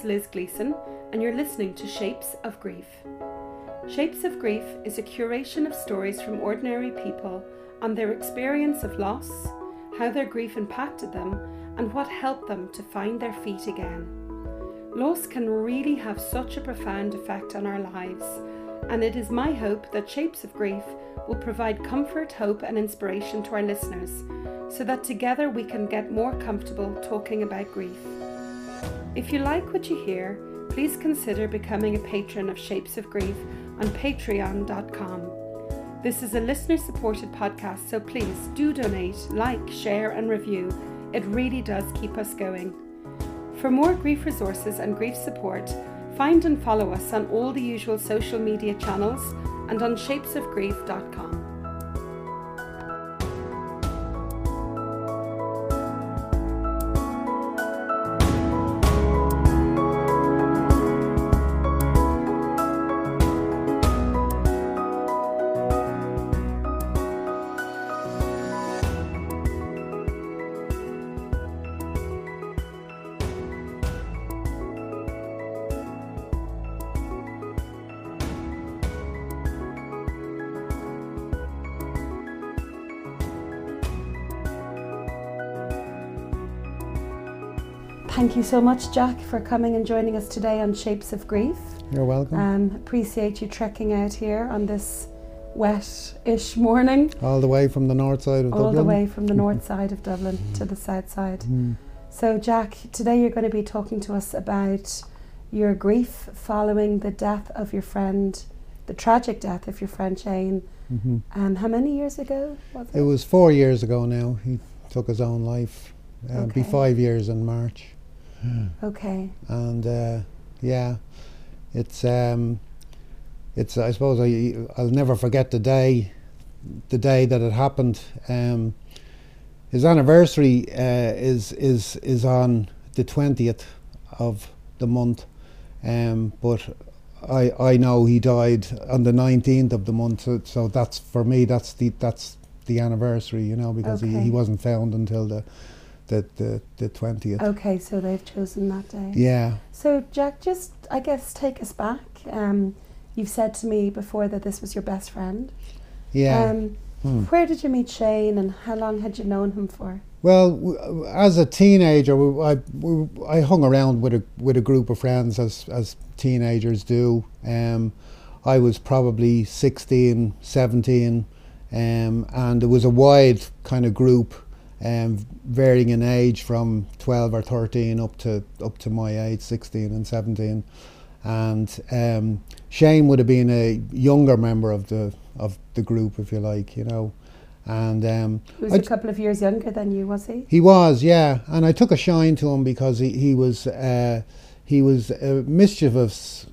is Liz Gleeson, and you're listening to Shapes of Grief. Shapes of Grief is a curation of stories from ordinary people on their experience of loss, how their grief impacted them, and what helped them to find their feet again. Loss can really have such a profound effect on our lives, and it is my hope that Shapes of Grief will provide comfort, hope, and inspiration to our listeners, so that together we can get more comfortable talking about grief. If you like what you hear, please consider becoming a patron of Shapes of Grief on patreon.com. This is a listener-supported podcast, so please do donate, like, share, and review. It really does keep us going. For more grief resources and grief support, find and follow us on all the usual social media channels and on shapesofgrief.com. Thank you so much, Jack, for coming and joining us today on Shapes of Grief. You're welcome. Appreciate you trekking out here on this wet-ish morning. All the way from the north side of Dublin. All the way from the north side of Dublin to the south side. Mm. So, Jack, today you're going to be talking to us about your grief following the death of your friend, the tragic death of your friend Shane. Mm-hmm. How many years ago was it? It was 4 years ago now. He took his own life. It'll be 5 years in March. Okay. And it's I suppose I'll never forget the day that it happened. His anniversary is on the 20th of the month, but I know he died on the 19th of the month. So that's for me. That's the anniversary, you know, because he wasn't found until the 20th. Okay, so they've chosen that day. Yeah. So Jack, just I guess take us back. You've said to me before that this was your best friend. Yeah. Where did you meet Shane, and how long had you known him for? Well, as a teenager, I hung around with a group of friends as teenagers do. I was probably 16, 17, and it was a wide kind of group. Varying in age from 12 or 13 up to my age, 16 and 17, and Shane would have been a younger member of the group, if you like, you know. And he was a couple of years younger than you, was he? He was, yeah. And I took a shine to him because he was a mischievous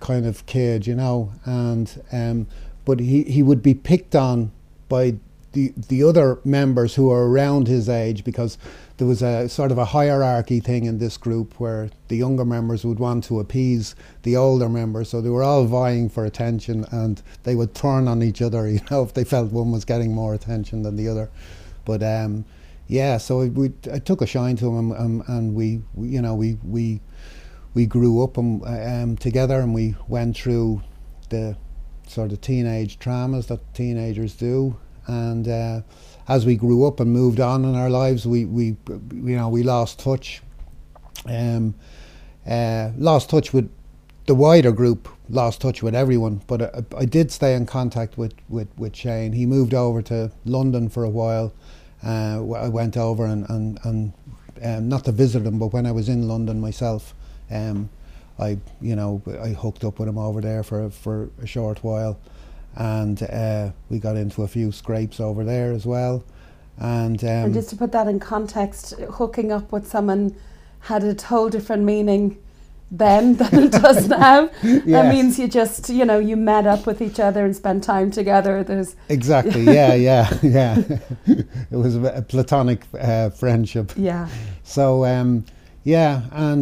kind of kid, you know. And but he would be picked on by the other members who are around his age, because there was a sort of a hierarchy thing in this group where the younger members would want to appease the older members, so they were all vying for attention, and they would turn on each other, you know, if they felt one was getting more attention than the other. But I took a shine to him, and we grew up together, and we went through the sort of teenage traumas that teenagers do. And as we grew up and moved on in our lives, we lost touch. Lost touch with the wider group, lost touch with everyone. But I did stay in contact with Shane. He moved over to London for a while. I went over and not to visit him, but when I was in London myself, I hooked up with him over there for a short while. And we got into a few scrapes over there as well. And just to put that in context, hooking up with someone had a whole different meaning then than it does now. Yes. That means you just, you know, you met up with each other and spent time together. Exactly, yeah. It was a platonic friendship. Yeah. So, then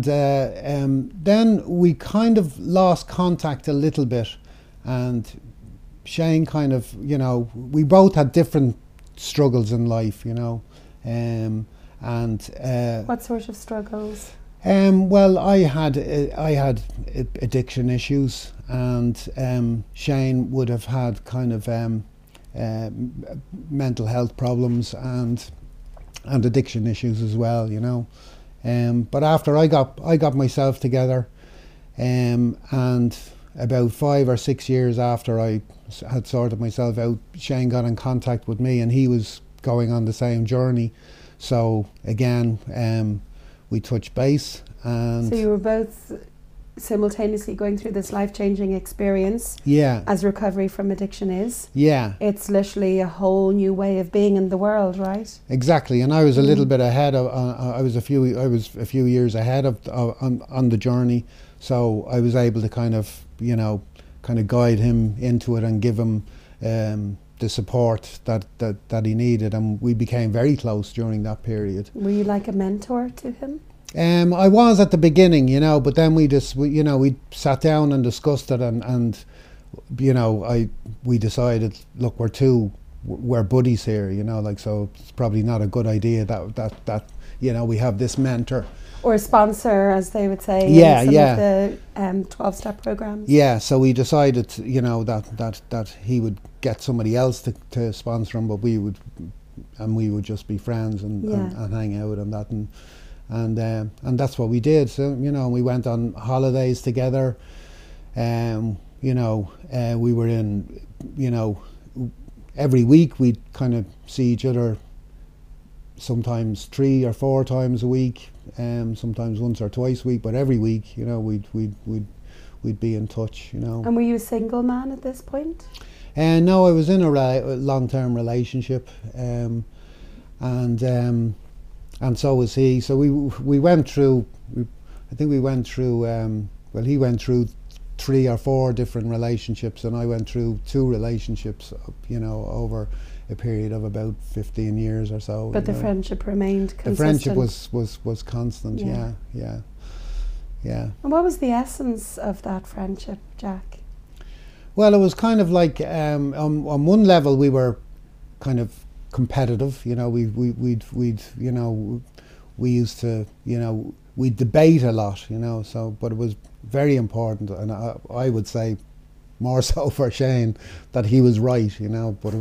we kind of lost contact a little bit, and Shane kind of, you know, we both had different struggles in life, you know. What sort of struggles? Well, I had addiction issues, and Shane would have had kind of mental health problems and addiction issues as well, you know. But after I got myself together, and about 5 or 6 years after I had sorted myself out, Shane got in contact with me, and he was going on the same journey. So again, we touched base. And so you were both simultaneously going through this life-changing experience, yeah, as recovery from addiction is. Yeah. It's literally a whole new way of being in the world, right? Exactly. And I was a little bit ahead of, I was a few years ahead of on the journey, so I was able to kind of, you know, kind of guide him into it and give him the support that he needed, and we became very close during that period. Were you like a mentor to him? I was at the beginning, you know, but then we sat down and discussed it, and you know, we decided, look, we're buddies here, you know, like, so it's probably not a good idea that you know, we have this mentor. Or a sponsor, as they would say, yeah, in some, yeah, of the 12-step programs. Yeah, so we decided, you know, that he would get somebody else to sponsor him, but we would just be friends and, yeah, and hang out and that, and that's what we did. So, you know, we went on holidays together. You know, we were in, you know, every week we'd kind of see each other, sometimes 3 or 4 times a week, sometimes once or twice a week, but every week, you know, we'd be in touch, you know. And were you a single man at this point? No, I was in a long-term relationship, and so was he. So we went through, he went through 3 or 4 different relationships, and I went through 2 relationships, you know, over a period of about 15 years or so. But the friendship remained constant. The friendship was constant, yeah. Yeah, yeah. And what was the essence of that friendship, Jack? Well, it was kind of like, on one level we were kind of competitive, you know, we used to, you know, we debate a lot, you know, so, but it was very important, and I would say more so for Shane, that he was right, you know, but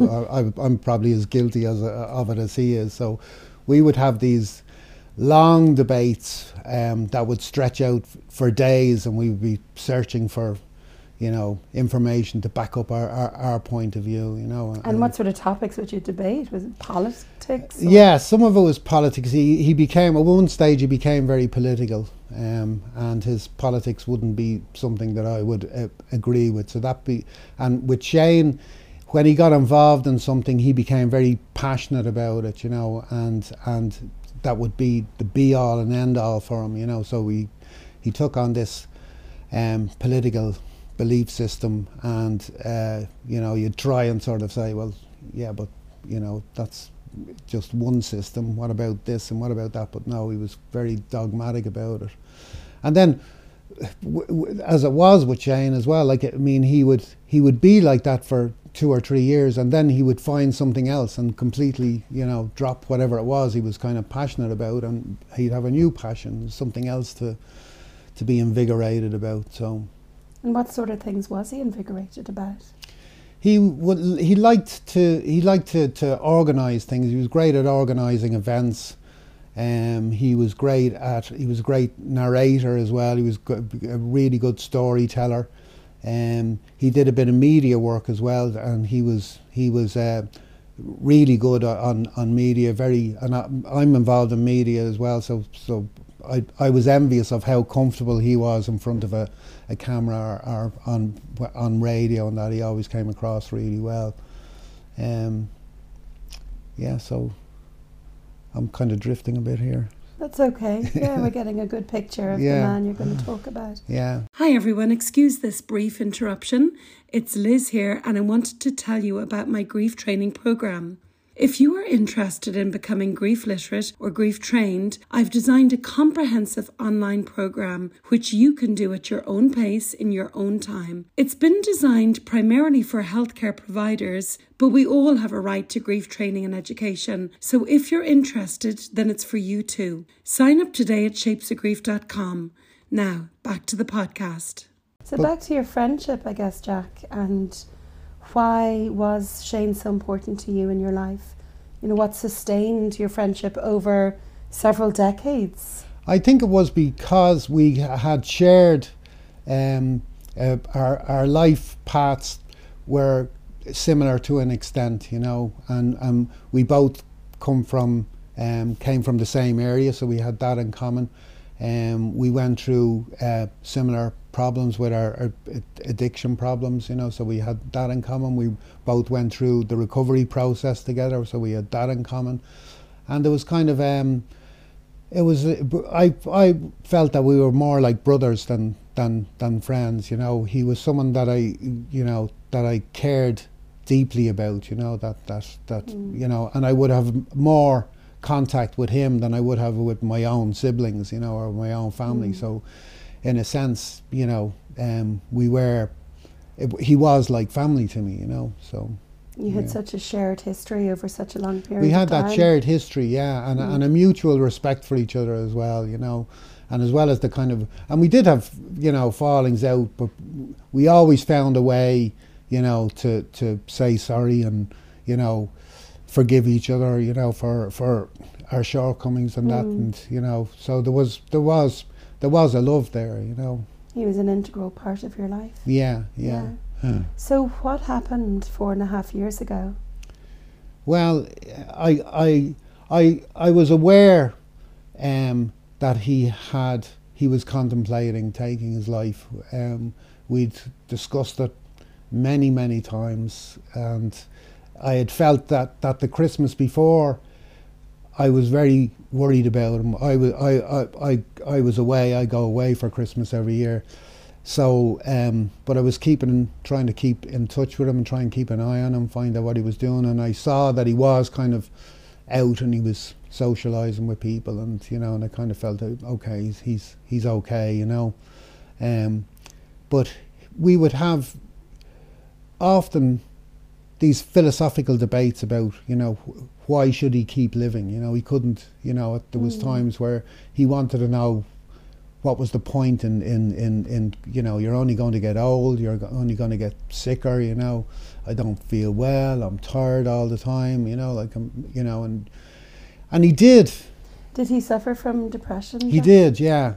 I'm probably as guilty of it as he is. So we would have these long debates that would stretch out for days, and we would be searching for, you know, information to back up our point of view, you know. And what sort of topics would you debate? Was it politics? Yeah, some of it was politics. He became, at one stage, he became very political, and his politics wouldn't be something that I would agree with. So and with Shane, when he got involved in something, he became very passionate about it, you know, and that would be the be all and end all for him, you know. So he took on this political belief system, and you know, you try and sort of say, well, yeah, but you know, that's just one system, what about this and what about that? But no, he was very dogmatic about it. And then as it was with Shane as well, like, I mean, he would be like that for 2 or 3 years, and then he would find something else and completely, you know, drop whatever it was he was kind of passionate about, and he'd have a new passion, something else to be invigorated about. So. And what sort of things was he invigorated about? He liked to organise things. He was great at organising events. He was a great narrator as well. He was a really good storyteller. He did a bit of media work as well, and he was really good on media. I'm involved in media as well, so. I was envious of how comfortable he was in front of a camera or on radio, and that he always came across really well. Yeah, so I'm kind of drifting a bit here. That's okay. Yeah, we're getting a good picture of, yeah, the man you're going to talk about. Yeah. Hi everyone, excuse this brief interruption. It's Liz here, and I wanted to tell you about my grief training programme. If you are interested in becoming grief literate or grief trained, I've designed a comprehensive online program which you can do at your own pace in your own time. It's been designed primarily for healthcare providers, but we all have a right to grief training and education. So if you're interested, then it's for you too. Sign up today at shapesofgrief.com. Now, back to the podcast. So back to your friendship, I guess, Jack, and why was Shane so important to you in your life? You know, what sustained your friendship over several decades? I think it was because we had shared our life paths were similar to an extent, you know, and we both came from the same area, so we had that in common. We went through similar problems with our addiction problems, you know, so we had that in common. We both went through the recovery process together, so we had that in common. And there was kind of, I felt that we were more like brothers than friends, you know. He was someone that I cared deeply about, you know, you know, and I would have more contact with him than I would have with my own siblings, you know, or my own family. So in a sense, you know, he was like family to me, you know, so. You had such a shared history over such a long period of time. We had that shared history, yeah, and a mutual respect for each other as well, you know, and as well as the kind of, and we did have, you know, fallings out, but we always found a way, you know, to say sorry and, you know, forgive each other, you know, for our shortcomings and that, and, you know, so there was a love there, you know. He was an integral part of your life. Yeah. Huh. So what happened 4.5 years ago? Well, I was aware that he was contemplating taking his life. We'd discussed it many times, and I had felt that the Christmas before, I was very worried about him. I was away. I go away for Christmas every year, so but I was trying to keep in touch with him and try and keep an eye on him, find out what he was doing. And I saw that he was kind of out and he was socialising with people, and you know, and I kind of felt okay, he's okay, you know. But we would have often these philosophical debates about, you know, why should he keep living? You know, he couldn't, you know, there was times where he wanted to know what was the point in you know, you're only going to get old, you're only going to get sicker, you know, I don't feel well, I'm tired all the time, you know, like, I'm, you know, and he did. Did he suffer from depression? He did, yeah.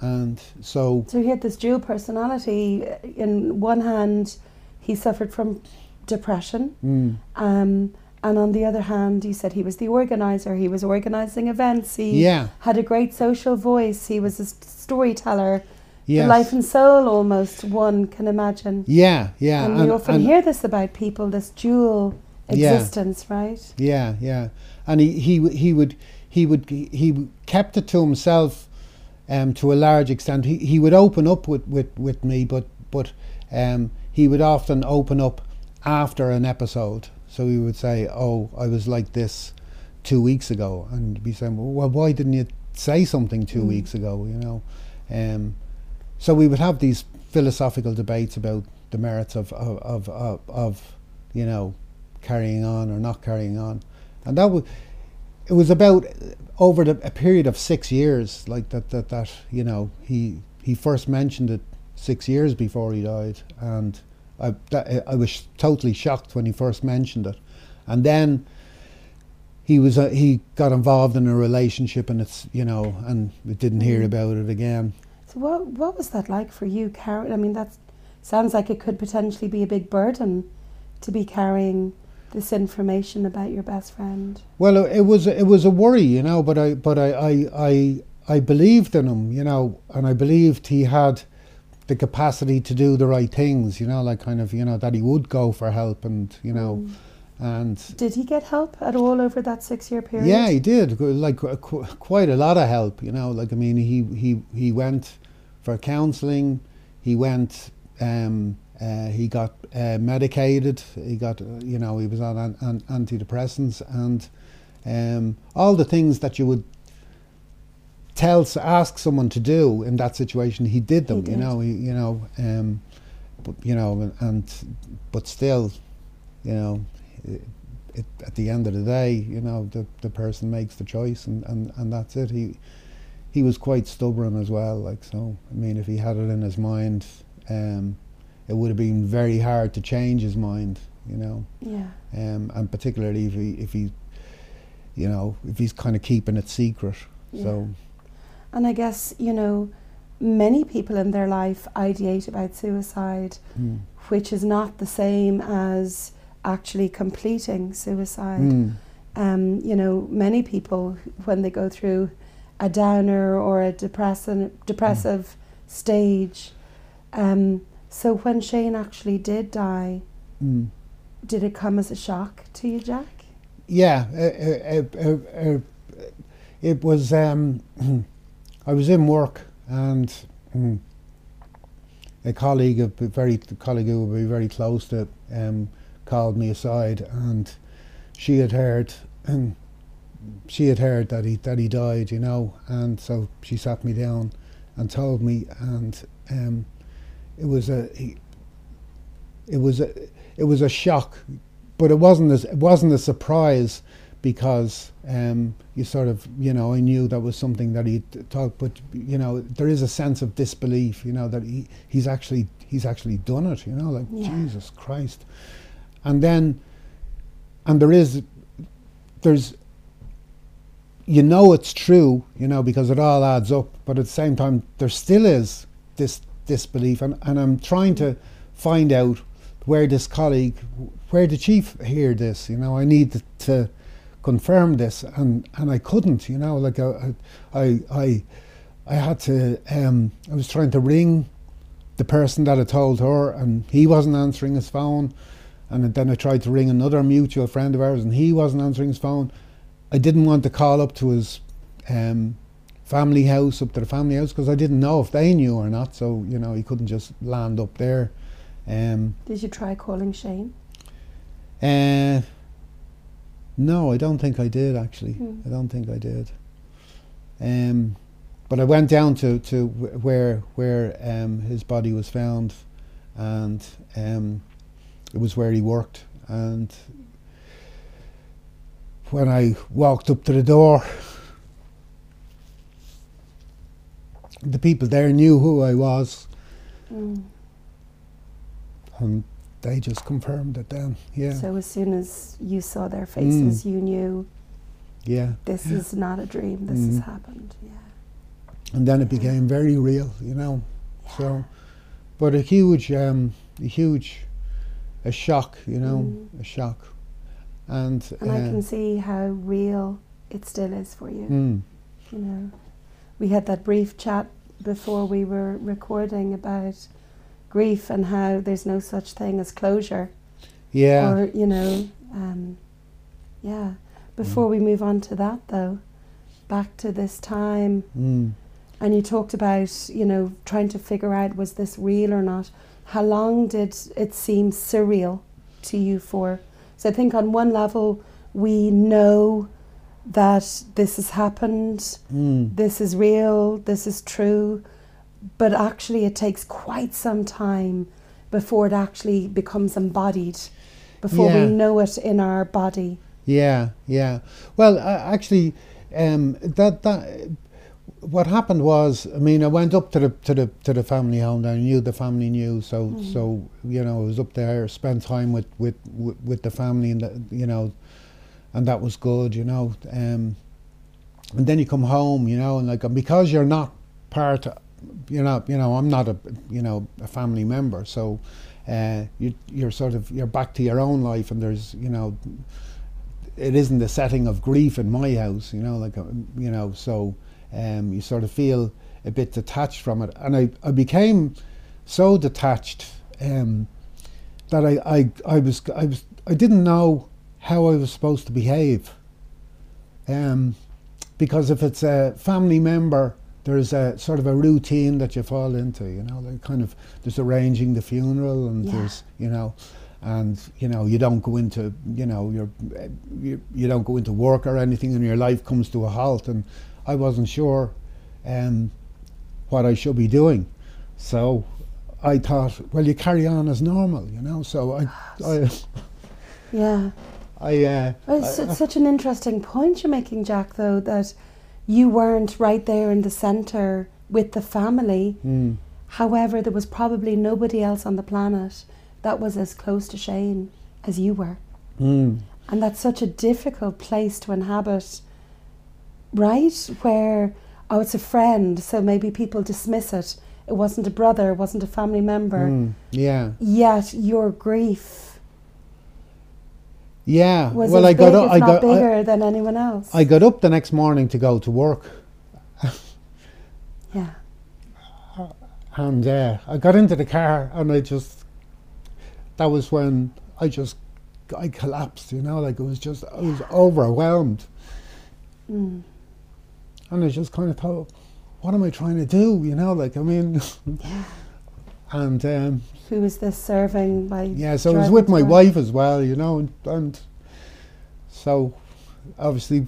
And so... So he had this dual personality. In one hand, he suffered from depression, and on the other hand, you said he was the organizer. He was organizing events. He had a great social voice. He was a storyteller. Yes. The life and soul, almost, one can imagine. Yeah. And you often hear this about people, this dual existence, right? Yeah. And he kept it to himself, to a large extent. He would open up with me, but he would often open up after an episode. So he would say, oh, I was like this 2 weeks ago. And he'd be saying, well, why didn't you say something 2 weeks ago, you know? So we would have these philosophical debates about the merits of you know, carrying on or not carrying on. And it was about over a period of 6 years, like that you know, he first mentioned it 6 years before he died. And I was totally shocked when he first mentioned it, and then he got involved in a relationship, and it's, you know, and we didn't hear about it again. So what was that like for you, Karen? I mean, that sounds like it could potentially be a big burden to be carrying this information about your best friend. Well, it was a worry, you know, but I believed in him, you know, and I believed he had the capacity to do the right things, you know, like kind of, you know, that he would go for help, and you know, and did he get help at all over that 6 year period? Yeah, he did, like quite a lot of help, you know, like, I mean, he went for counselling, he went He got medicated. He got, you know, he was on antidepressants and all the things that you would ask someone to do in that situation. He did them. He did. You know. But you know, but still, you know, at the end of the day, you know, the person makes the choice, and that's it. He was quite stubborn as well. Like, so, I mean, if he had it in his mind, it would have been very hard to change his mind, you know. Yeah. And particularly if he, you know, if he's kind of keeping it secret. Yeah. So. And I guess, you know, many people in their life ideate about suicide, which is not the same as actually completing suicide. You know, many people, when they go through a downer or a depressive stage. So when Shane actually did die, did it come as a shock to you, Jack? Yeah, it was. I was in work, and a colleague who would be very close to called me aside, and she had heard. That he died, you know, and so she sat me down and told me, and it was a shock, but it wasn't a surprise, because you sort of, you know, I knew that was something that he talked, but you know, there is a sense of disbelief, you know, that he's actually done it, you know, like, yeah. Jesus Christ, and there's. You know it's true, you know, because it all adds up, but at the same time there still is this disbelief, and I'm trying to find out where this colleague, where did she hear this, you know. I need to confirm this, and I couldn't, you know, like I had to, I was trying to ring the person that had told her, and he wasn't answering his phone, and then I tried to ring another mutual friend of ours, and he wasn't answering his phone. I didn't want to call up to his family house, because I didn't know if they knew or not, so, you know, he couldn't just land up there. Did you try calling Shane? No, I don't think I did, actually. I don't think I did. But I went down to where his body was found, and it was where he worked, and when I walked up to the door, the people there knew who I was, and they just confirmed it then. Yeah. So as soon as you saw their faces, you knew. Yeah. This is not a dream. This has happened. Yeah. And then it became very real, you know. Yeah. So, but a huge shock, you know, a shock. And I can see how real it still is for you. You know, we had that brief chat before we were recording about grief and how there's no such thing as closure. Yeah. Or, you know, yeah. Before we move on to that, though, back to this time, and you talked about, you know, trying to figure out, was this real or not? How long did it seem surreal to you for? So I think on one level, we know that this has happened, this is real, this is true, but actually it takes quite some time before it actually becomes embodied, before we know it in our body. Yeah, yeah. Well, actually, what happened was, I mean, I went up to the family home. I knew the family knew, so so, you know, I was up there, spent time with the family, and the, you know, and that was good, you know. And then you come home, you know, and like, and because you're not part, you know, I'm not a family member, so you're sort of, you're back to your own life, and there's, you know, it isn't the setting of grief in my house, you know, like, you know, so. You sort of feel a bit detached from it, and I became so detached that I didn't know how I was supposed to behave, because if it's a family member there's a sort of a routine that you fall into, you know, like kind of there's arranging the funeral and there's, you know, you don't go into, you know, you don't go into work or anything, and your life comes to a halt. And I wasn't sure what I should be doing, so I thought, well, you carry on as normal, you know. So it's such an interesting point you're making, Jack, though, that you weren't right there in the centre with the family. Mm. However, there was probably nobody else on the planet that was as close to Shane as you were. Mm. And that's such a difficult place to inhabit, right? Where, oh, it's a friend, so maybe people dismiss it. It wasn't a brother, it wasn't a family member. Mm. Yeah. Yet your grief... Yeah, was well, bigger than anyone else. I got up the next morning to go to work. Yeah. And I got into the car, and that was when I collapsed, you know, like I was overwhelmed. Mm. And I just kind of thought, what am I trying to do, you know, like, I mean. Yeah. And who was this serving by? Yeah, so I was with my wife as well, you know, and so obviously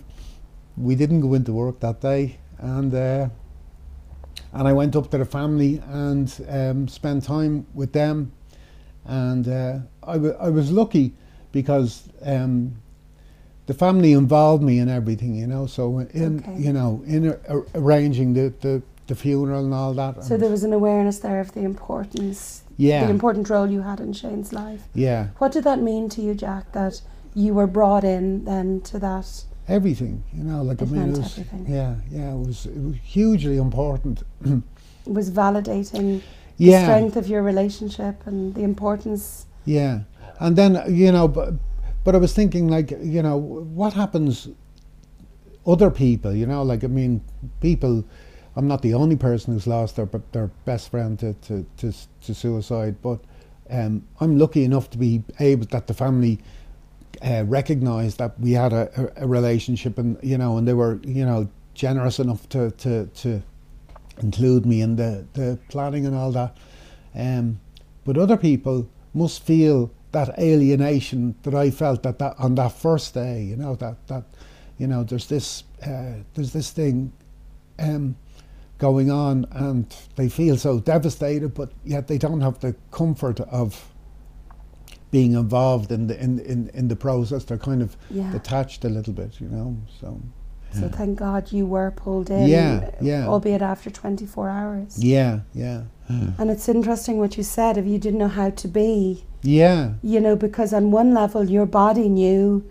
we didn't go into work that day, and I went up to the family and spent time with them, and I was lucky because the family involved me in everything, you know, so arranging the funeral and all that. So there was an awareness there of the importance, the important role you had in Shane's life. Yeah. What did that mean to you, Jack, that you were brought in then to that? Everything, you know, like, I mean, it was, it was hugely important. It was validating the strength of your relationship and the importance. Yeah, and then, you know, but I was thinking, like, you know, what happens other people, you know, like, I mean, people... I'm not the only person who's lost their best friend to suicide, but I'm lucky enough to be able that the family recognised that we had a relationship, and you know, and they were, you know, generous enough to include me in the planning and all that. But other people must feel that alienation that I felt that on that first day, you know, that you know, there's this thing. Going on, and they feel so devastated, but yet they don't have the comfort of being involved in the process. They're kind of detached a little bit, you know. So thank God you were pulled in, albeit after 24 hours. Yeah, yeah. And it's interesting what you said, if you didn't know how to be. Yeah. You know, because on one level your body knew,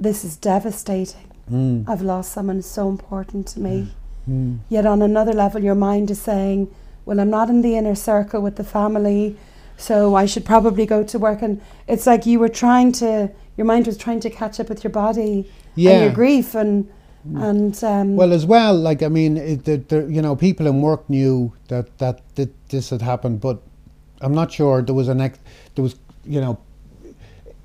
this is devastating. Mm. I've lost someone so important to me. Mm. Yet on another level your mind is saying, well, I'm not in the inner circle with the family, so I should probably go to work. And it's like you were your mind was trying to catch up with your body and your grief and well, as well, like, I mean, you know, people in work knew that this had happened, but I'm not sure there was, you know,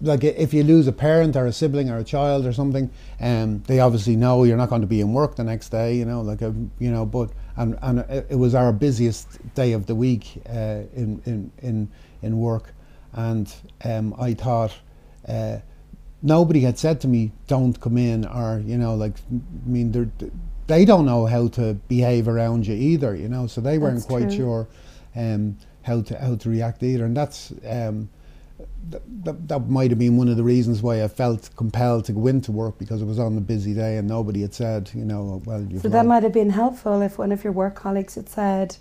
like if you lose a parent or a sibling or a child or something, they obviously know you're not going to be in work the next day, you know, like, you know, but, and it was our busiest day of the week in work. And I thought, nobody had said to me, don't come in, or, you know, like, I mean, they don't know how to behave around you either, you know, so they weren't that's quite true. Sure how to react either. And that's, that might have been one of the reasons why I felt compelled to go into work, because it was on a busy day and nobody had said, you know, well... So that might have been helpful if one of your work colleagues had said,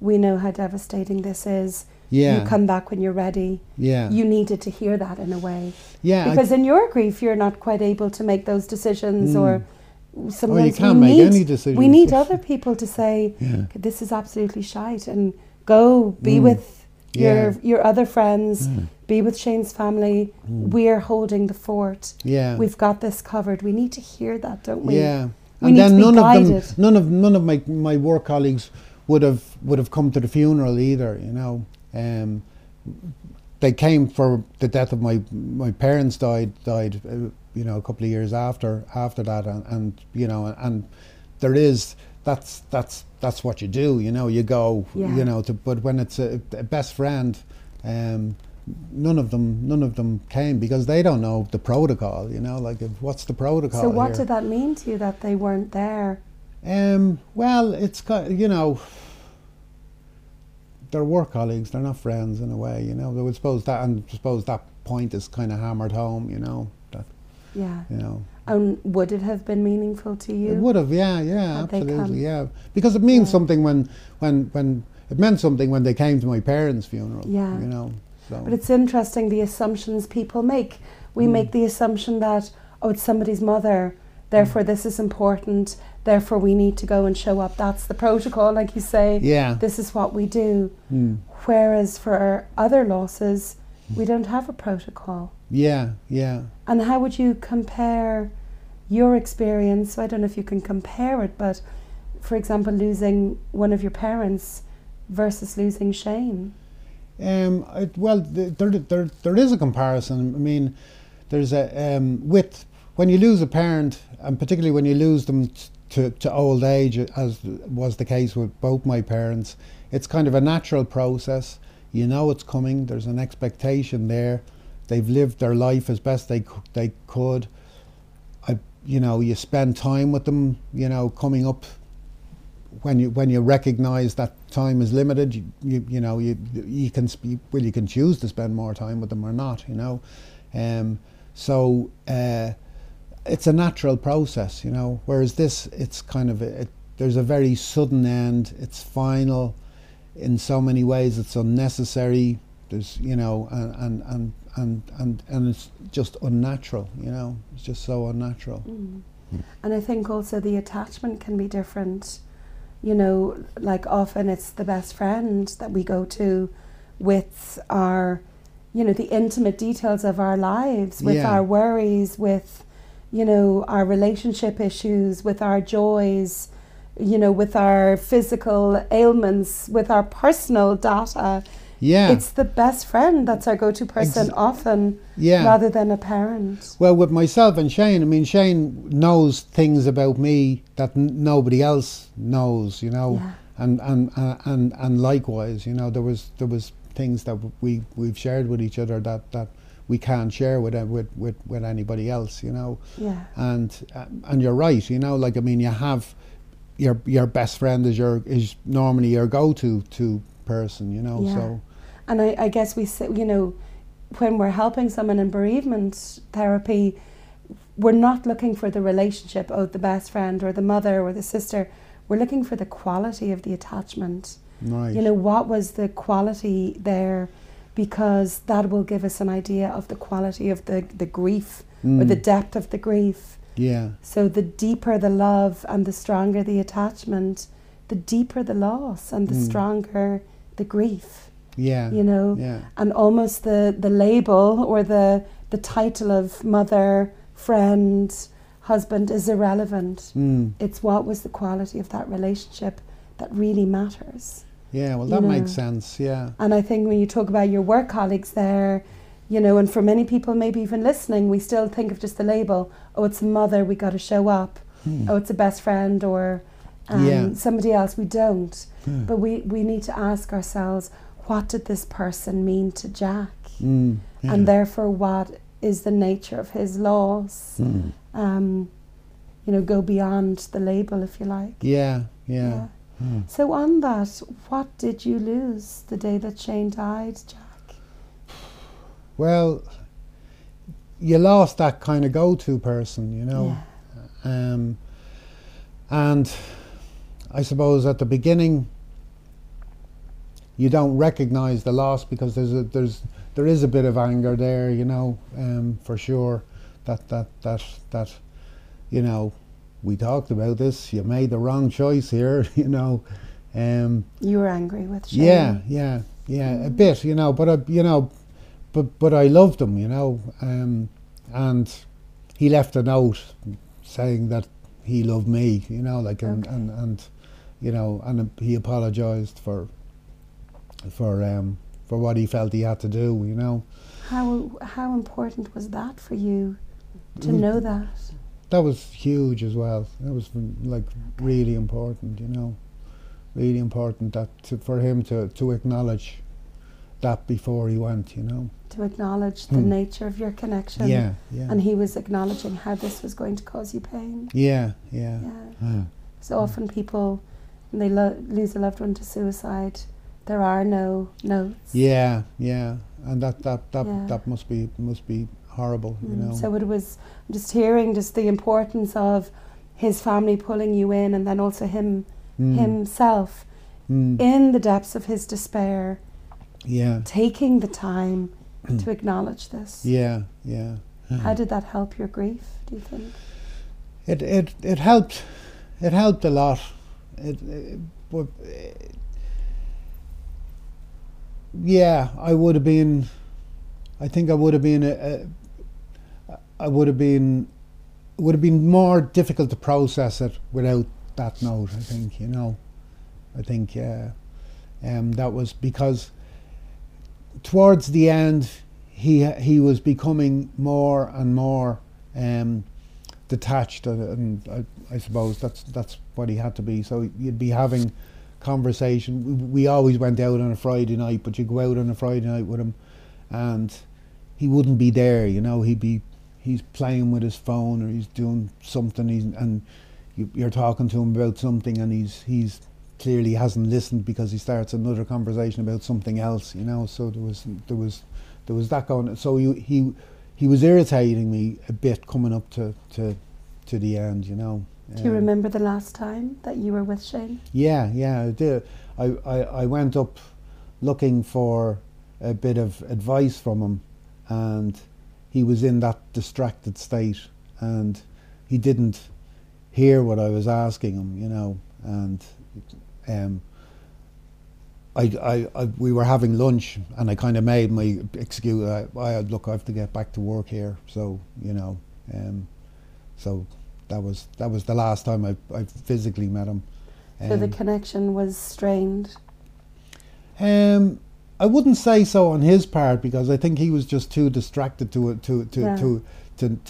we know how devastating this is, you come back when you're ready. Yeah. You needed to hear that in a way. Yeah. Because in your grief you're not quite able to make those decisions or... Sometimes you can't make any decisions. We need other people to say, this is absolutely shite, and go be with... your other friends, be with Shane's family, we're holding the fort. Yeah. We've got this covered. We need to hear that, don't we? Yeah. We and need then to be none of my work colleagues would have come to the funeral either, you know. They came for the death of my parents died you know, a couple of years after that, and you know, and there is that's what you do, you know, you go, yeah. you know, to, but when it's a best friend, none of them came because they don't know the protocol, you know, like what's the protocol. So what here? Did that mean to you that they weren't there? Well, it's, you know, they're work colleagues, they're not friends in a way, you know. I would suppose that, and I suppose that point is kind of hammered home, you know. That, yeah. You know. And would it have been meaningful to you? It would have, yeah, yeah, absolutely, yeah. Because it means yeah. something when it meant something when they came to my parents' funeral. Yeah. You know. So. But it's interesting the assumptions people make. We make the assumption that, oh, it's somebody's mother, therefore this is important, therefore we need to go and show up. That's the protocol, like you say. Yeah. This is what we do. Whereas for our other losses, we don't have a protocol. Yeah, yeah. And how would you compare your experience? I don't know if you can compare it, but for example, losing one of your parents versus losing Shane. Well, there is a comparison. I mean, there's a with when you lose a parent, and particularly when you lose them to old age, as was the case with both my parents, it's kind of a natural process. You know it's coming. There's an expectation there. They've lived their life as best they could. You know, you spend time with them. You know, coming up when you recognise that time is limited, you can choose to spend more time with them or not. You know, so it's a natural process. You know, whereas this, it's kind of there's a very sudden end. It's final. In so many ways, it's unnecessary. There's, you know, and it's just unnatural. You know, it's just so unnatural. And I think also the attachment can be different. You know, like often it's the best friend that we go to with our, you know, the intimate details of our lives, with yeah. our worries, with, you know, our relationship issues, with our joys. You know, with our physical ailments, with our personal data. Yeah. It's the best friend that's our go-to person often, yeah. rather than a parent. Well, with myself and Shane, I mean, Shane knows things about me that nobody else knows, you know, yeah. and likewise, you know, there was things that we've shared with each other that we can't share with anybody else, you know. Yeah. And you're right, you know, like, I mean, you have your best friend is normally your go-to person, you know. Yeah. So, and I guess we say, you know, when we're helping someone in bereavement therapy, we're not looking for the relationship of the best friend or the mother or the sister. We're looking for the quality of the attachment. Right. You know, what was the quality there, because that will give us an idea of the quality of the grief or the depth of the grief. Yeah. So the deeper the love and the stronger the attachment, the deeper the loss and the stronger the grief. Yeah. You know? Yeah. And almost the label or the title of mother, friend, husband is irrelevant. It's what was the quality of that relationship that really matters. Yeah, well, that makes sense, yeah. And I think when you talk about your work colleagues there, you know, and for many people, maybe even listening, we still think of just the label. Oh, it's a mother, we got to show up. Oh, it's a best friend or somebody else. We don't. But we need to ask ourselves, what did this person mean to Jack? Yeah. And therefore, what is the nature of his loss? You know, go beyond the label, if you like. Yeah, yeah. yeah. So on that, what did you lose the day that Shane died, Jack? Well, you lost that kind of go-to person, you know. Yeah. And I suppose at the beginning, you don't recognise the loss because there is a bit of anger there, you know, for sure. That you know, we talked about this. You made the wrong choice here, you know. You were angry with Shane. Yeah, a bit, you know, but you know. But I loved him, you know, and he left a note saying that he loved me, you know, like, and you know, and he apologised for what he felt he had to do, you know. How important was that for you to know that? that was huge as well. That was like really important, you know, really important that for him to acknowledge that before he went, you know. To acknowledge the nature of your connection. Yeah, yeah. And he was acknowledging how this was going to cause you pain. Yeah, yeah. So often people, when they lose a loved one to suicide, there are no notes. Yeah, yeah. And that must be horrible, you know. So it was just hearing just the importance of his family pulling you in, and then also himself in the depths of his despair. Yeah. Taking the time to acknowledge this. Yeah, yeah. How did that help your grief, do you think? It helped. It helped a lot. Yeah, I think it would have been more difficult to process it without that note, I think, you know. I think that was because towards the end he was becoming more and more detached, and I suppose that's what he had to be. So you'd be having conversation. We always went out on a Friday night, but you go out on a Friday night with him and he wouldn't be there, you know. He's playing with his phone, or he's doing something, and you're talking to him about something, and he's clearly hasn't listened, because he starts another conversation about something else, you know. So there was that going. So he was irritating me a bit coming up to the end, you know. Do you remember the last time that you were with Shane? Yeah, yeah, I do. I went up looking for a bit of advice from him, and he was in that distracted state, and he didn't hear what I was asking him, you know. And we were having lunch, and I kind of made my excuse. Look, I have to get back to work here, so, you know. So that was the last time I physically met him. So the connection was strained. I wouldn't say so on his part, because I think he was just too distracted to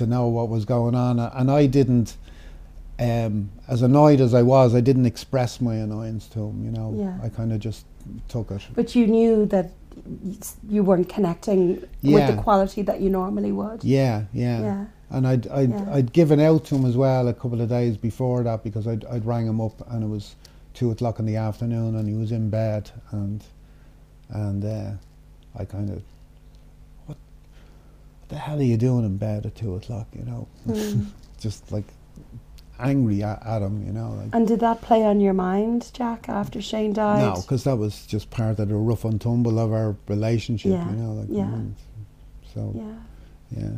know what was going on, and I didn't. As annoyed as I was, I didn't express my annoyance to him, you know. I kind of just took it. But you knew that you weren't connecting with the quality that you normally would. Yeah, yeah. Yeah. And I'd given out to him as well a couple of days before that, because I'd rang him up, and it was 2 o'clock in the afternoon, and he was in bed, and I kind of, what the hell are you doing in bed at 2 o'clock, you know? Just like angry at him, you know. Like. And did that play on your mind, Jack, after Shane died? No, because that was just part of the rough and tumble of our relationship, you know. Like, so, yeah.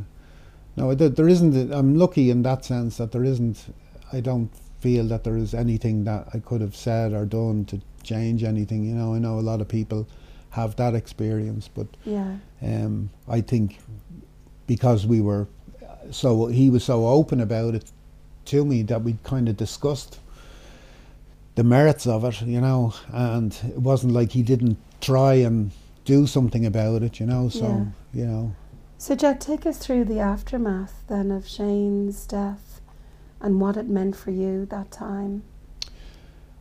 No, there isn't. I'm lucky in that sense that there isn't. I don't feel that there is anything that I could have said or done to change anything, you know. I know a lot of people have that experience, but I think because we were so, he was so open about it to me, that we kind of discussed the merits of it, you know, and it wasn't like he didn't try and do something about it, you know. So, you know. So Jack, take us through the aftermath then of Shane's death and what it meant for you that time.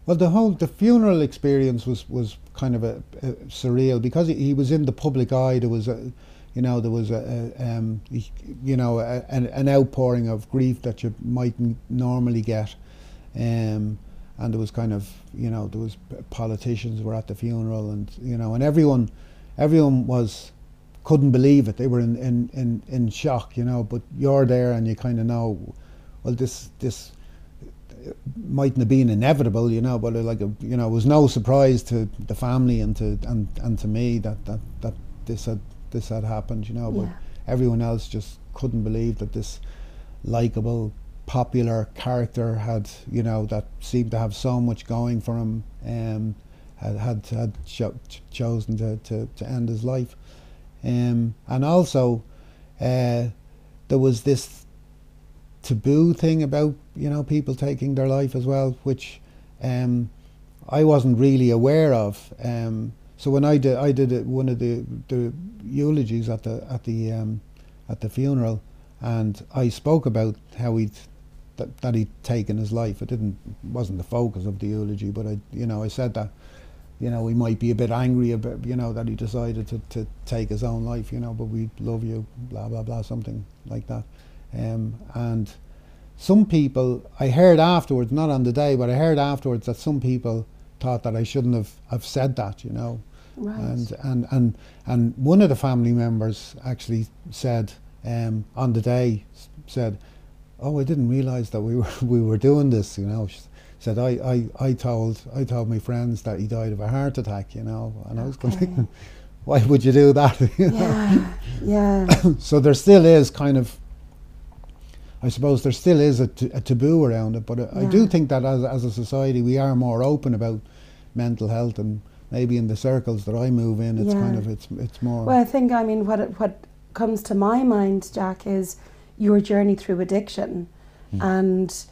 Well, the funeral experience was kind of a surreal, because he was in the public eye. There was an outpouring of grief that you mightn't normally get, and there was kind of, you know, there was politicians were at the funeral, and, you know, and everyone couldn't believe it. They were in shock, you know. But you're there, and you kind of know, well, this mightn't have been inevitable, you know. But it was no surprise to the family and to me that this had happened, you know. But everyone else just couldn't believe that this likeable, popular character had, you know, that seemed to have so much going for him, had chosen to end his life. And also there was this taboo thing about, you know, people taking their life as well, which I wasn't really aware of. So when I did one of the eulogies at the funeral, and I spoke about how he'd that he'd taken his life. It wasn't the focus of the eulogy, but I said that, he might be a bit angry about, that he decided to take his own life, but we love you, blah, blah, blah, something like that. And some people, I heard afterwards, not on the day, but I heard afterwards that some people thought that I shouldn't have said that, Right. And one of the family members actually said, on the day, said, "Oh, I didn't realise that we were doing this," She said, I told my friends that he died of a heart attack, and I was thinking, why would you do that? Yeah. So there still is kind of, I suppose there still is a taboo around it, but I do think that as a society we are more open about mental health, and maybe in the circles that I move in, it's kind of, it's more. Well, I think, I mean, what comes to my mind, Jack, is your journey through addiction, and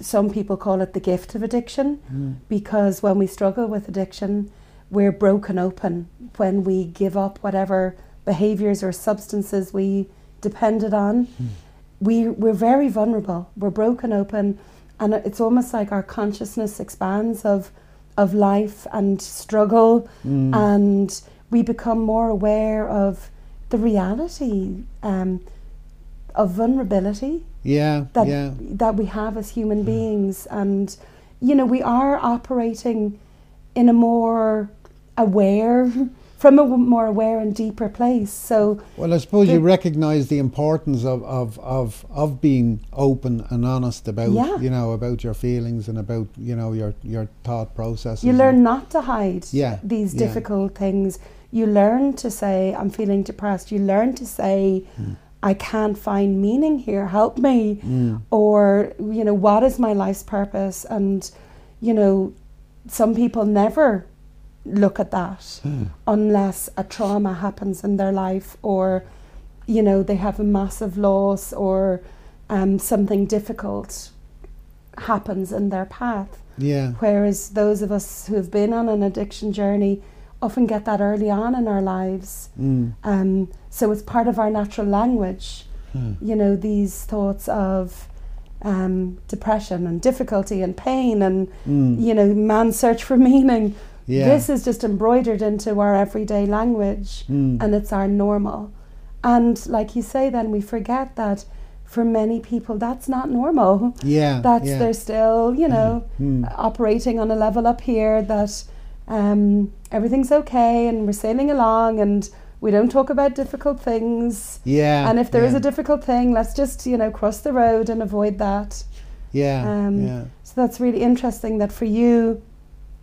some people call it the gift of addiction, because when we struggle with addiction we're broken open when we give up whatever behaviours or substances we depended on. We're very vulnerable, we're broken open, and it's almost like our consciousness expands of life and struggle, and we become more aware of the reality of vulnerability that we have as human beings. And we are operating in a more aware, from a more aware and deeper place. So well, I suppose you recognise the importance of being open and honest about about your feelings and about your thought processes. You learn not to hide these difficult things. You learn to say, "I'm feeling depressed." You learn to say, "I can't find meaning here, help me," or, "What is my life's purpose?" And, some people never look at that unless a trauma happens in their life, or, they have a massive loss, or something difficult happens in their path. Yeah. Whereas those of us who have been on an addiction journey often get that early on in our lives. So it's part of our natural language, these thoughts of depression and difficulty and pain and, man's search for meaning. Yeah. This is just embroidered into our everyday language, and it's our normal. And like you say, then we forget that for many people that's not normal. They're still, operating on a level up here that everything's okay and we're sailing along, and we don't talk about difficult things. Yeah. And if there is a difficult thing, let's just, cross the road and avoid that. Yeah. So that's really interesting that for you,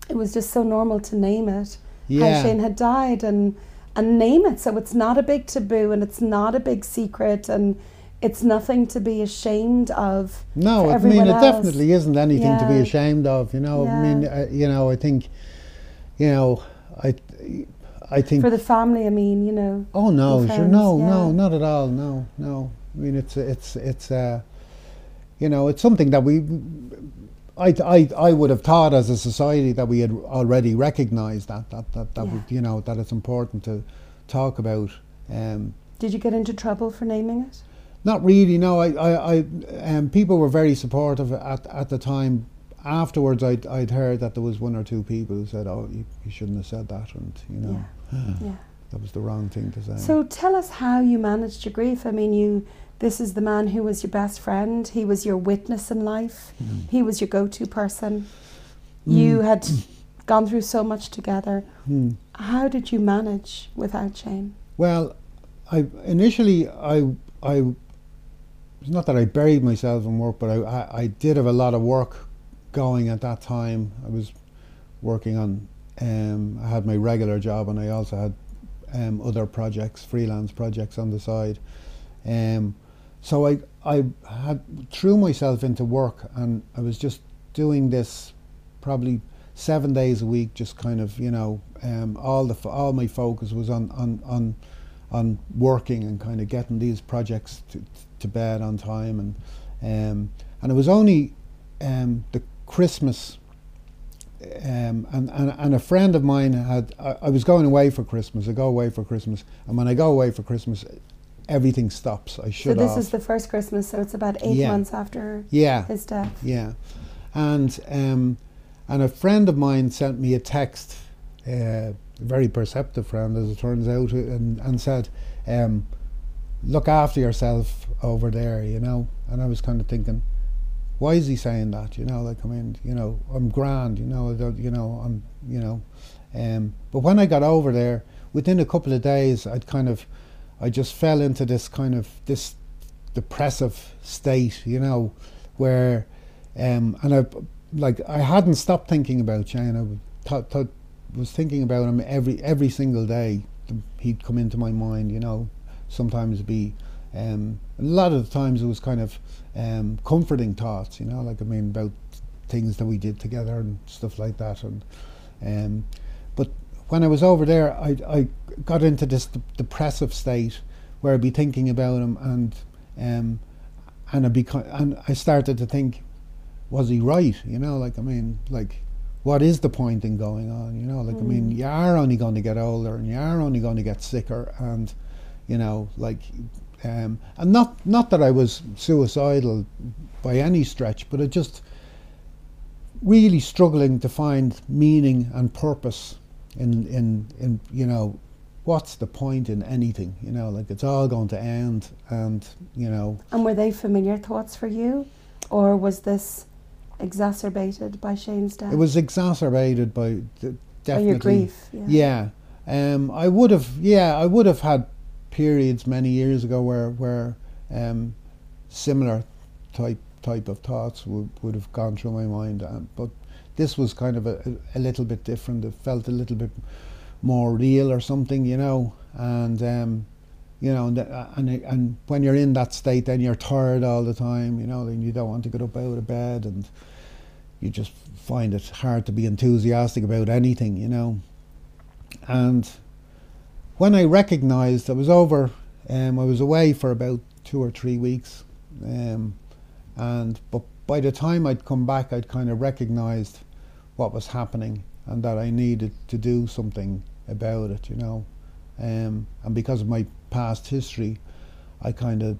it was just so normal to name it. Yeah. How Shane had died and name it. So it's not a big taboo and it's not a big secret, and it's nothing to be ashamed of. No, I mean, it definitely isn't anything to be ashamed of, Yeah. I mean, I think, I think for the family, I mean, Oh no, friends, no, not at all, no. I mean, it's it's something that I would have thought as a society that we had already recognised that would, that it's important to talk about. Did you get into trouble for naming it? Not really, no. I people were very supportive at the time. Afterwards, I'd heard that there was one or two people who said, "Oh, you shouldn't have said that," and that was the wrong thing to say. So tell us how you managed your grief. I mean, this is the man who was your best friend. He was your witness in life. He was your go-to person. You had gone through so much together. How did you manage without Shane? Well, initially, it's not that I buried myself in work, but I did have a lot of work going at that time. I was working on, I had my regular job and I also had other projects, freelance projects on the side. So I had threw myself into work, and I was just doing this probably 7 days a week, just kind of, all my focus was on working and kind of getting these projects to bed on time, and it was only the Christmas, and a friend of mine I was going away for Christmas, and when I go away for Christmas, everything stops. I shut off. So this is the first Christmas, so it's about 8 months after his death. Yeah. And a friend of mine sent me a text, a very perceptive friend as it turns out, and said, look after yourself over there, you know. And I was kind of thinking, why is he saying that? You know, like, I mean, you know, I'm grand, you know, I don't, you know, I'm, you know. But when I got over there, within a couple of days, I just fell into this kind of, this depressive state, you know, where, and I hadn't stopped thinking about Shane. I was thinking about him every single day. He'd come into my mind, you know, sometimes be, a lot of the times it was kind of comforting thoughts, you know, like, I mean, about things that we did together and stuff like that. And but when I was over there, I got into this depressive state where I'd be thinking about him, and I started to think, was he right? You know, like, I mean, like, what is the point in going on? You know, like, I mean, you are only going to get older and you are only going to get sicker, and, you know, like, and not that I was suicidal by any stretch, but it just really struggling to find meaning and purpose in you know, what's the point in anything? You know, like, it's all going to end, and, you know. And were they familiar thoughts for you, or was this exacerbated by Shane's death? It was exacerbated by definitely. By your grief. Yeah. I would have had periods many years ago where similar type of thoughts would have gone through my mind, but this was kind of a little bit different. It felt a little bit more real or something, you know. And you know, and when you're in that state, then you're tired all the time, you know, and you don't want to get up out of bed, and you just find it hard to be enthusiastic about anything, you know. And when I recognized, I was away for about 2 or 3 weeks, but by the time I'd come back, I'd kind of recognised what was happening and that I needed to do something about it, you know. And because of my past history, I kind of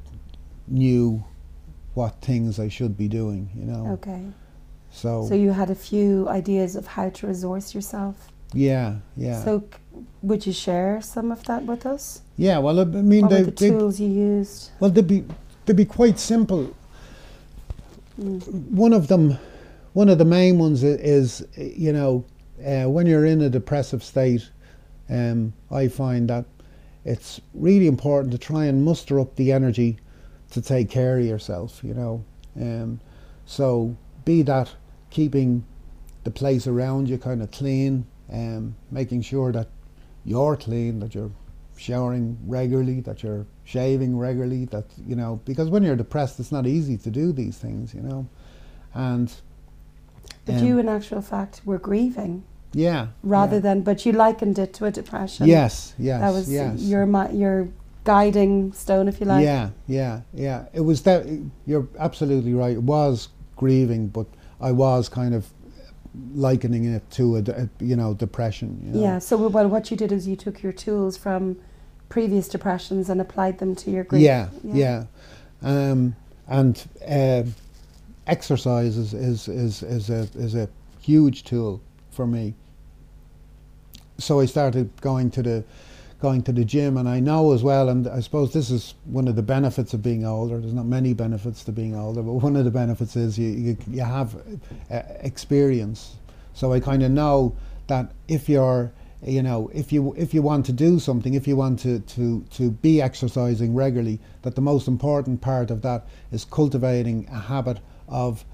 knew what things I should be doing, you know. Okay. So you had a few ideas of how to resource yourself? Yeah, yeah. So would you share some of that with us? Yeah, well, I mean... What were the tools you used? Well, they'd be quite simple. One of the main ones is, you know, when you're in a depressive state, I find that it's really important to try and muster up the energy to take care of yourself, you know. So be that keeping the place around you kind of clean, making sure that you're clean, that you're showering regularly, that you're shaving regularly, that, you know, because when you're depressed, it's not easy to do these things, you know. And but you, in actual fact, were grieving. Yeah. Rather than, but you likened it to a depression. Yes. That was your guiding stone, if you like. Yeah. It was that. You're absolutely right. It was grieving, but I was kind of likening it to a you know, depression. You know? Yeah. So well, what you did is you took your tools from previous depressions and applied them to your grief. Yeah. And exercise is a huge tool for me. So I started going to the gym, and I know as well, and I suppose this is one of the benefits of being older. There's not many benefits to being older, but one of the benefits is you have experience. So I kind of know that if you're, you know, if you want to do something, if you want to be exercising regularly, that the most important part of that is cultivating a habit of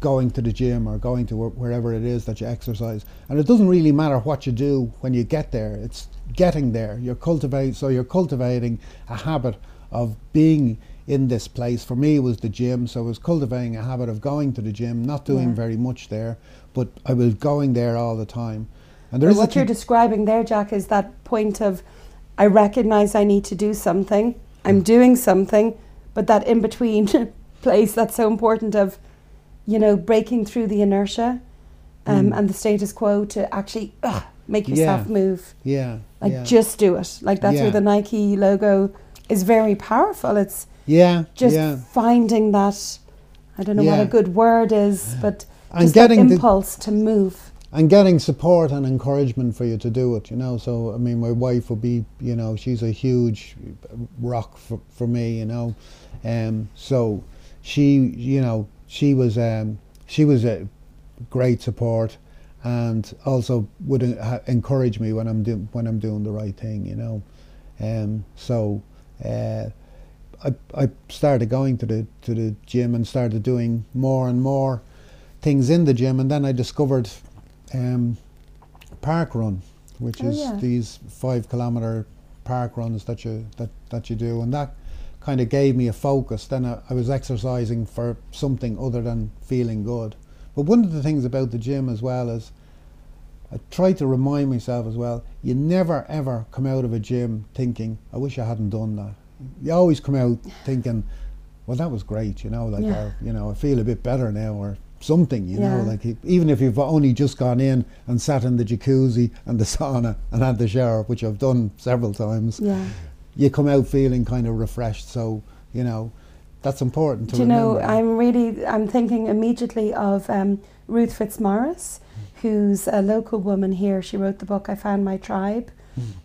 going to the gym or going to wherever it is that you exercise. And it doesn't really matter what you do when you get there. It's getting there. You're cultivating a habit of being in this place. For me, it was the gym, so I was cultivating a habit of going to the gym, not doing very much there, but I was going there all the time. And there is what you're describing there, Jack, is that point of, I recognise I need to do something, I'm doing something, but that in-between place that's so important of, you know, breaking through the inertia and the status quo to actually make yourself move. Yeah. Like, just do it. Like, that's where the Nike logo is very powerful. It's just finding that, I don't know what a good word is, but just that impulse to move. And getting support and encouragement for you to do it, you know. So, I mean, my wife would be, you know, she's a huge rock for me, you know. So she, you know, she was a great support, and also would encourage me when I'm doing the right thing, you know. I started going to the gym and started doing more and more things in the gym, and then I discovered parkrun, which is these 5-kilometer park runs that you do, and that kind of gave me a focus. Then I was exercising for something other than feeling good. But one of the things about the gym as well is I try to remind myself as well, you never ever come out of a gym thinking, I wish I hadn't done that. You always come out thinking, well, that was great, you know, like you know, I feel a bit better now, or something, you know, like even if you've only just gone in and sat in the jacuzzi and the sauna and had the shower, which I've done several times, you come out feeling kind of refreshed. So, you know, that's important to remember. You know, I'm thinking immediately of Ruth Fitzmaurice, who's a local woman here. She wrote the book I Found My Tribe,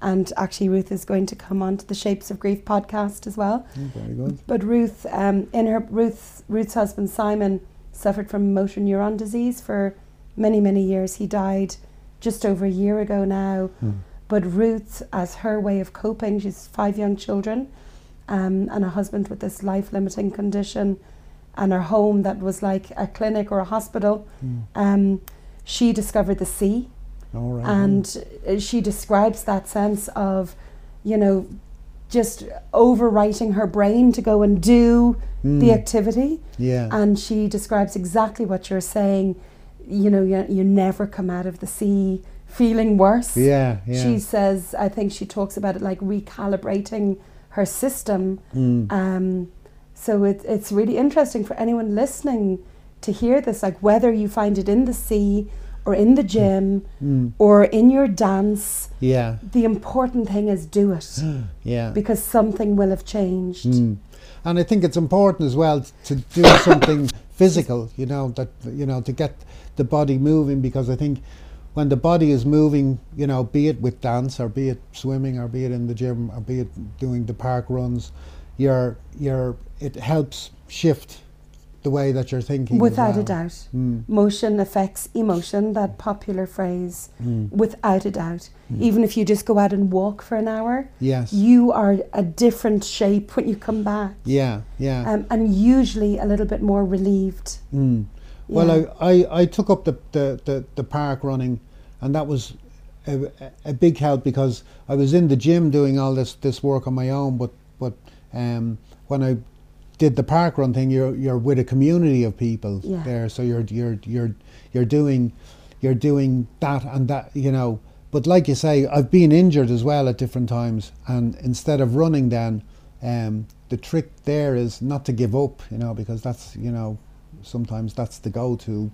and actually Ruth is going to come on to the Shapes of Grief podcast as well. Very good. But Ruth, Ruth's husband Simon suffered from motor neuron disease for many, many years. He died just over a year ago now. But Ruth, as her way of coping, she's 5 young children and a husband with this life-limiting condition, and her home that was like a clinic or a hospital. She discovered the sea. And she describes that sense of, you know, just overwriting her brain to go and do the activity. And she describes exactly what you're saying. You know, you never come out of the sea feeling worse. She says, I think she talks about it like recalibrating her system. So it's really interesting for anyone listening to hear this, like whether you find it in the sea or in the gym or in your dance, the important thing is do it. Because something will have changed. And I think it's important as well to do something physical, you know, that, you know, to get the body moving, because I think when the body is moving, you know, be it with dance or be it swimming or be it in the gym or be it doing the park runs, it helps shift the way that you're thinking. Without a doubt. Motion affects emotion, that popular phrase, without a doubt. Even if you just go out and walk for an hour, you are a different shape when you come back. And usually a little bit more relieved. Well, I took up the park running, and that was a big help, because I was in the gym doing all this work on my own, but when I did the park run thing, you're with a community of people there, so you're doing that and that, you know. But like you say, I've been injured as well at different times, and instead of running then, the trick there is not to give up, you know, because that's, you know, sometimes that's the go-to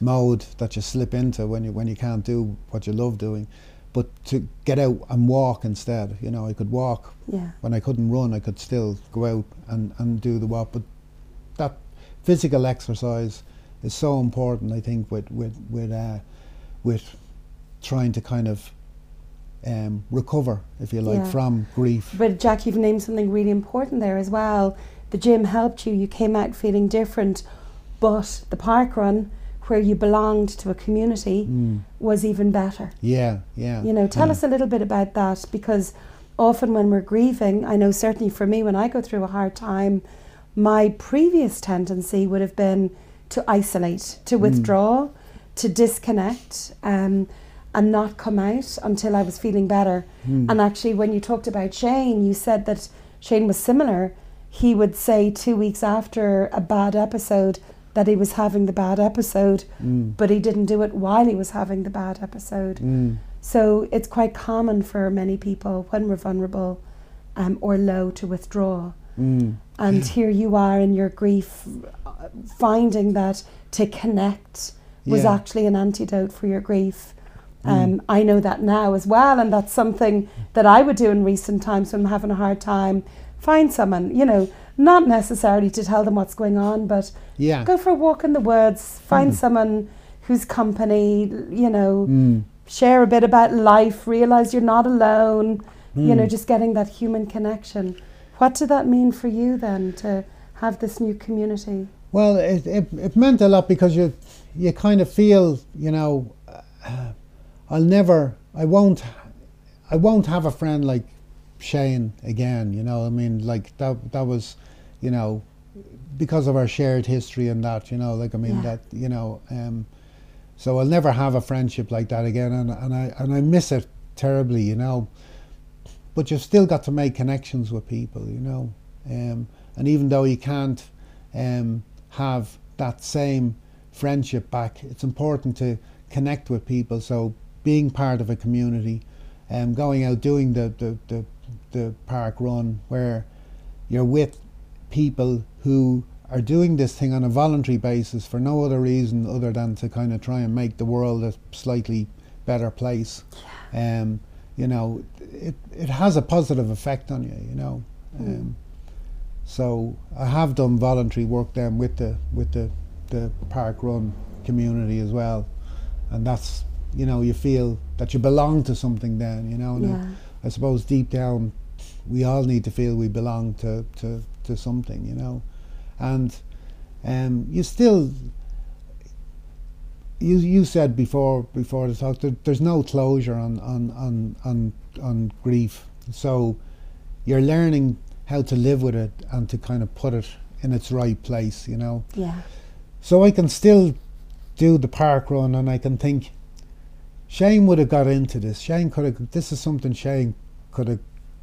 mode that you slip into when you can't do what you love doing. But to get out and walk instead, you know, I could walk. When I couldn't run, I could still go out and do the walk. But that physical exercise is so important, I think, with trying to kind of recover, if you like, from grief. But Jack, you've named something really important there as well. The gym helped you. You came out feeling different, but the park run, where you belonged to a community, was even better. You know, tell us a little bit about that, because often when we're grieving, I know certainly for me, when I go through a hard time, my previous tendency would have been to isolate, to withdraw, to disconnect, and not come out until I was feeling better. And actually, when you talked about Shane, you said that Shane was similar. He would say 2 weeks after a bad episode that he was having the bad episode, but he didn't do it while he was having the bad episode. So it's quite common for many people when we're vulnerable or low to withdraw. And here you are in your grief, finding that to connect was actually an antidote for your grief. I know that now as well, and that's something that I would do in recent times when I'm having a hard time. Find someone, you know, not necessarily to tell them what's going on, but go for a walk in the woods, find someone who's company, you know, share a bit about life, realize you're not alone, you know, just getting that human connection. What did that mean for you then, to have this new community? Well, it meant a lot, because you kind of feel, you know, I won't have a friend like Shane again, you know, I mean, like that was, you know, because of our shared history and that, you know, like, I mean, that, you know, so I'll never have a friendship like that again, and I miss it terribly, you know, but you've still got to make connections with people, you know, and even though you can't have that same friendship back, it's important to connect with people. So being part of a community, going out doing the park run, where you're with people who are doing this thing on a voluntary basis for no other reason other than to kind of try and make the world a slightly better place. You know, it has a positive effect on you, you know. So I have done voluntary work then with the park run community as well, and that's, you know, you feel that you belong to something then, you know. And I suppose deep down we all need to feel we belong to something, you know. And you still, you said before the talk that there's no closure on grief, so you're learning how to live with it and to kind of put it in its right place, you know. So I can still do the park run, and I can think, Shane would have got into this. Shane could have. This is something Shane could have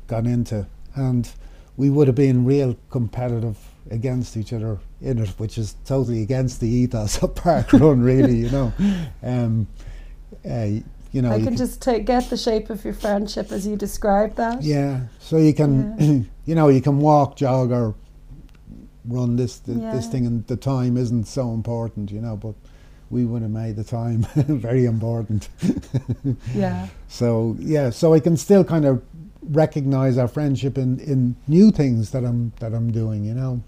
got into, and we would have been real competitive against each other in it, which is totally against the ethos of park run, really, you know. You know, I can just get the shape of your friendship as you describe that. Yeah. So you can, you know, you can walk, jog, or run this thing, and the time isn't so important, you know. But we would have made the time very important. So I can still kind of recognize our friendship in new things that I'm doing, you know.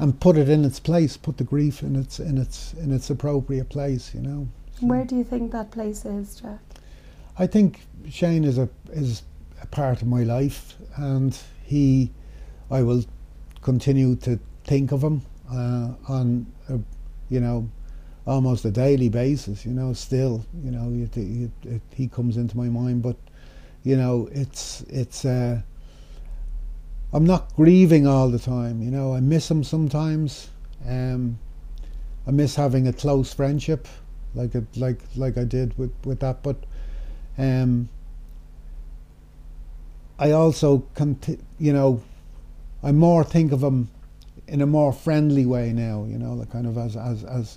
And put it in its place, put the grief in its appropriate place, you know. So where do you think that place is, Jack? I think Shane is a part of my life, and I will continue to think of him on a, you know, almost a daily basis, you know. Still, you know, he comes into my mind, but, you know, it's I'm not grieving all the time, you know. I miss him sometimes. I miss having a close friendship like I did with that, but I also you know, I more think of him in a more friendly way now, you know, like kind of as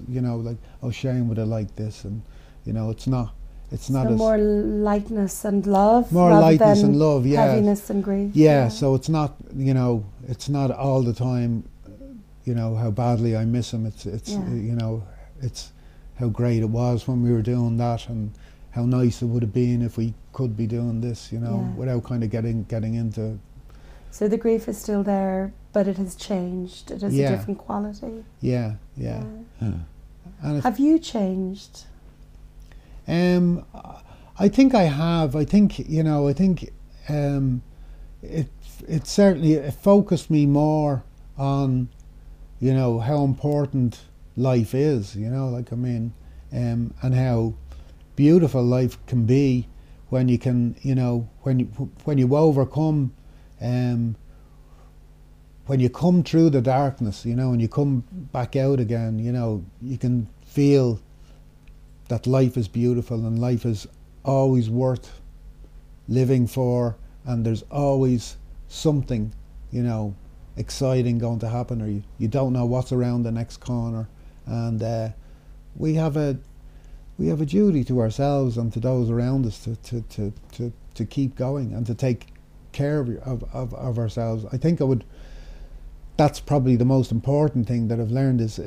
you know, like, oh, Shane would have liked this, and, you know, it's not so as more lightness and love, more lightness and love, heaviness and grief. So it's not, you know, it's not all the time, you know, how badly I miss him. It's you know, it's how great it was when we were doing that, and how nice it would have been if we could be doing this, you know, without kind of getting into. So the grief is still there, but it has changed. It has a different quality. And have you changed? I think I have. I think it certainly focused me more on, you know, how important life is, you know, like, I mean, and how beautiful life can be when you can, you know, when you overcome, when you come through the darkness, you know, and you come back out again, you know, you can feel that life is beautiful, and life is always worth living for, and there's always something, you know, exciting going to happen, or you don't know what's around the next corner. And we have a duty to ourselves and to those around us to keep going, and to take care of ourselves. I think that's probably the most important thing that I've learned is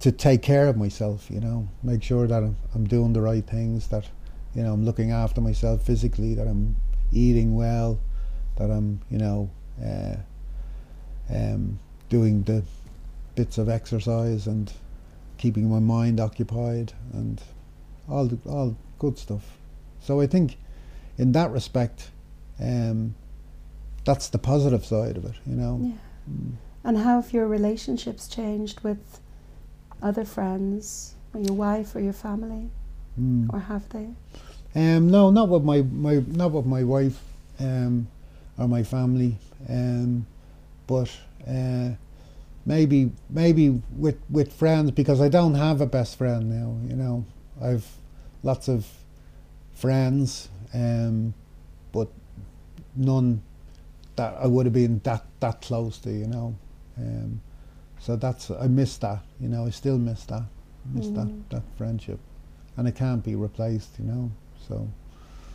to take care of myself, you know, make sure that I'm doing the right things, that, you know, I'm looking after myself physically, that I'm eating well, that I'm, you know, doing the bits of exercise and keeping my mind occupied and all good stuff. So I think in that respect, that's the positive side of it, you know. Yeah. Mm. And how have your relationships changed with other friends, or your wife, or your family, or have they? No, not with my wife or my family, but maybe with friends, because I don't have a best friend now. You know, I've lots of friends, but none that I would have been that close to, you know. So that's, I miss that, you know. I still miss that, that friendship, and it can't be replaced, you know. So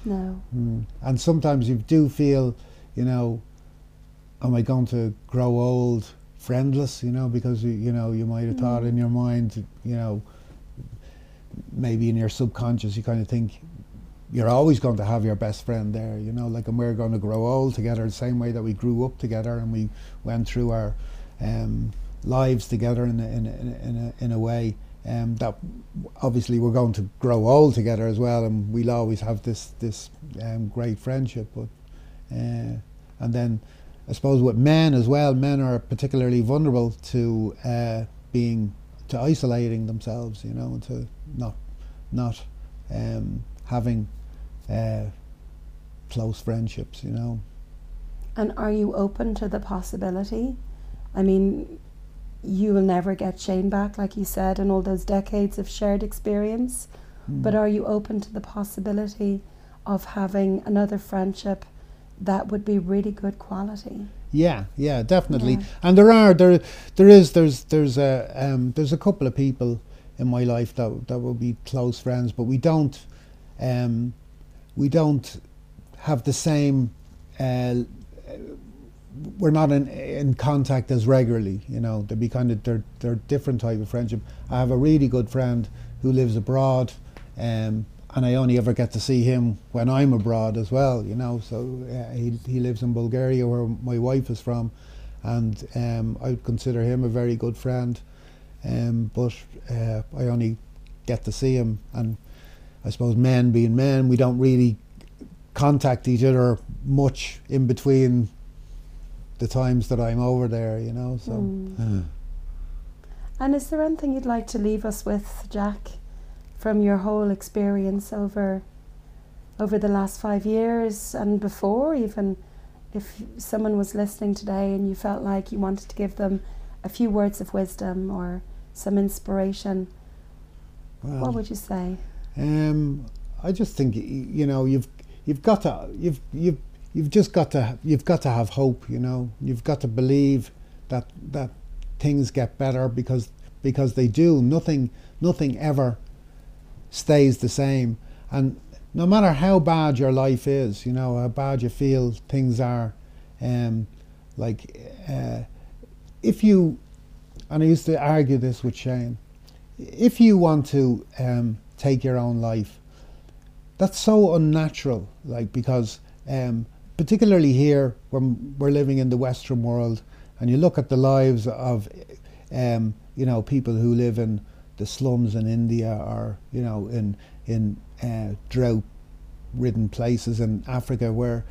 no. And sometimes you do feel, you know, am I going to grow old friendless, you know, because you know, you might have thought in your mind, you know, maybe in your subconscious, you kind of think you're always going to have your best friend there, you know, like, and we're going to grow old together the same way that we grew up together and we went through our lives together in a way, that obviously we're going to grow old together as well, and we'll always have this great friendship. But and then I suppose with men as well, men are particularly vulnerable to isolating themselves, you know, and to not having close friendships, you know. And are you open to the possibility? I mean, you will never get Shane back, like you said, and all those decades of shared experience, but are you open to the possibility of having another friendship that would be really good quality? Yeah, definitely. Yeah. And there's a couple of people in my life that will be close friends, but we don't have the same. We're not in contact as regularly, you know. They'd be kind of they're different type of friendship. I have a really good friend who lives abroad, and I only ever get to see him when I'm abroad as well, you know. So he lives in Bulgaria, where my wife is from, and I would consider him a very good friend, but I only get to see him. And I suppose men being men, we don't really contact each other much in between the times that I'm over there, you know. So. And is there anything you'd like to leave us with, Jack, from your whole experience over the last 5 years and before? Even if someone was listening today and you felt like you wanted to give them a few words of wisdom or some inspiration, what would you say? I just think, you know, you've got to have hope, you know. You've got to believe that things get better, because they do. Nothing ever stays the same, and no matter how bad your life is, you know, how bad you feel things are, if you, and I used to argue this with Shane, if you want to take your own life, that's so unnatural, like, because particularly here when we're living in the Western world, and you look at the lives of you know, people who live in the slums in India, or, you know, in drought-ridden places in Africa, where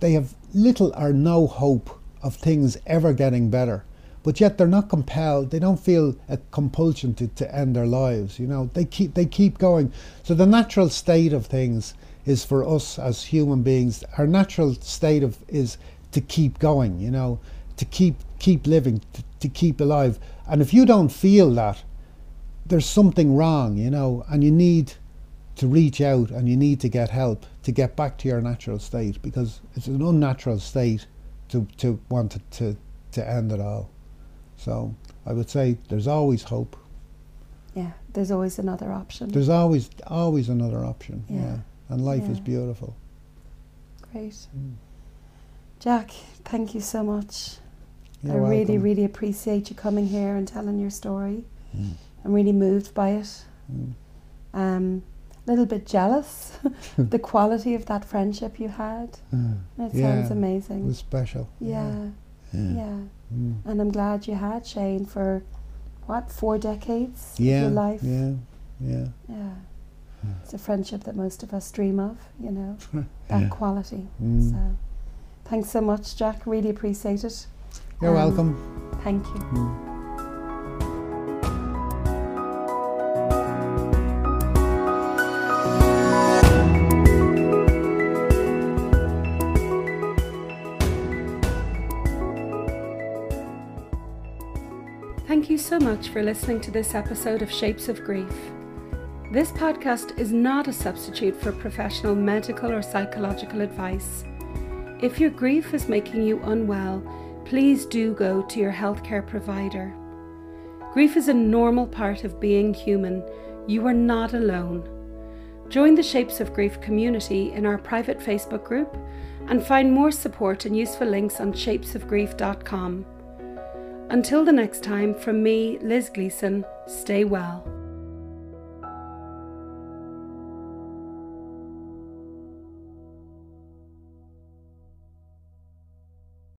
they have little or no hope of things ever getting better, but yet they're not compelled. They don't feel a compulsion to end their lives. You know, they keep going. So the natural state of things is for us as human beings. Our natural state is to keep going. You know, to keep living, to keep alive. And if you don't feel that, there's something wrong, you know, and you need to reach out and you need to get help to get back to your natural state, because it's an unnatural state to want to end it all. So I would say there's always hope. Yeah, there's always another option. There's always another option. Yeah, yeah. And life is beautiful. Great. Jack, thank you so much. You're welcome. Really appreciate you coming here and telling your story. Mm. I'm really moved by it. Mm. A little bit jealous, the quality of that friendship you had. It sounds amazing. It was special. Yeah. And I'm glad you had Shane for, what, 4 decades of your life? Yeah. It's a friendship that most of us dream of, you know, that quality. So, thanks so much, Jack. Really appreciate it. You're welcome. Thank you. Thank you so much for listening to this episode of Shapes of Grief. This podcast is not a substitute for professional medical or psychological advice. If your grief is making you unwell, please do go to your healthcare provider. Grief is a normal part of being human. You are not alone. Join the Shapes of Grief community in our private Facebook group and find more support and useful links on shapesofgrief.com. Until the next time, from me, Liz Gleeson, stay well.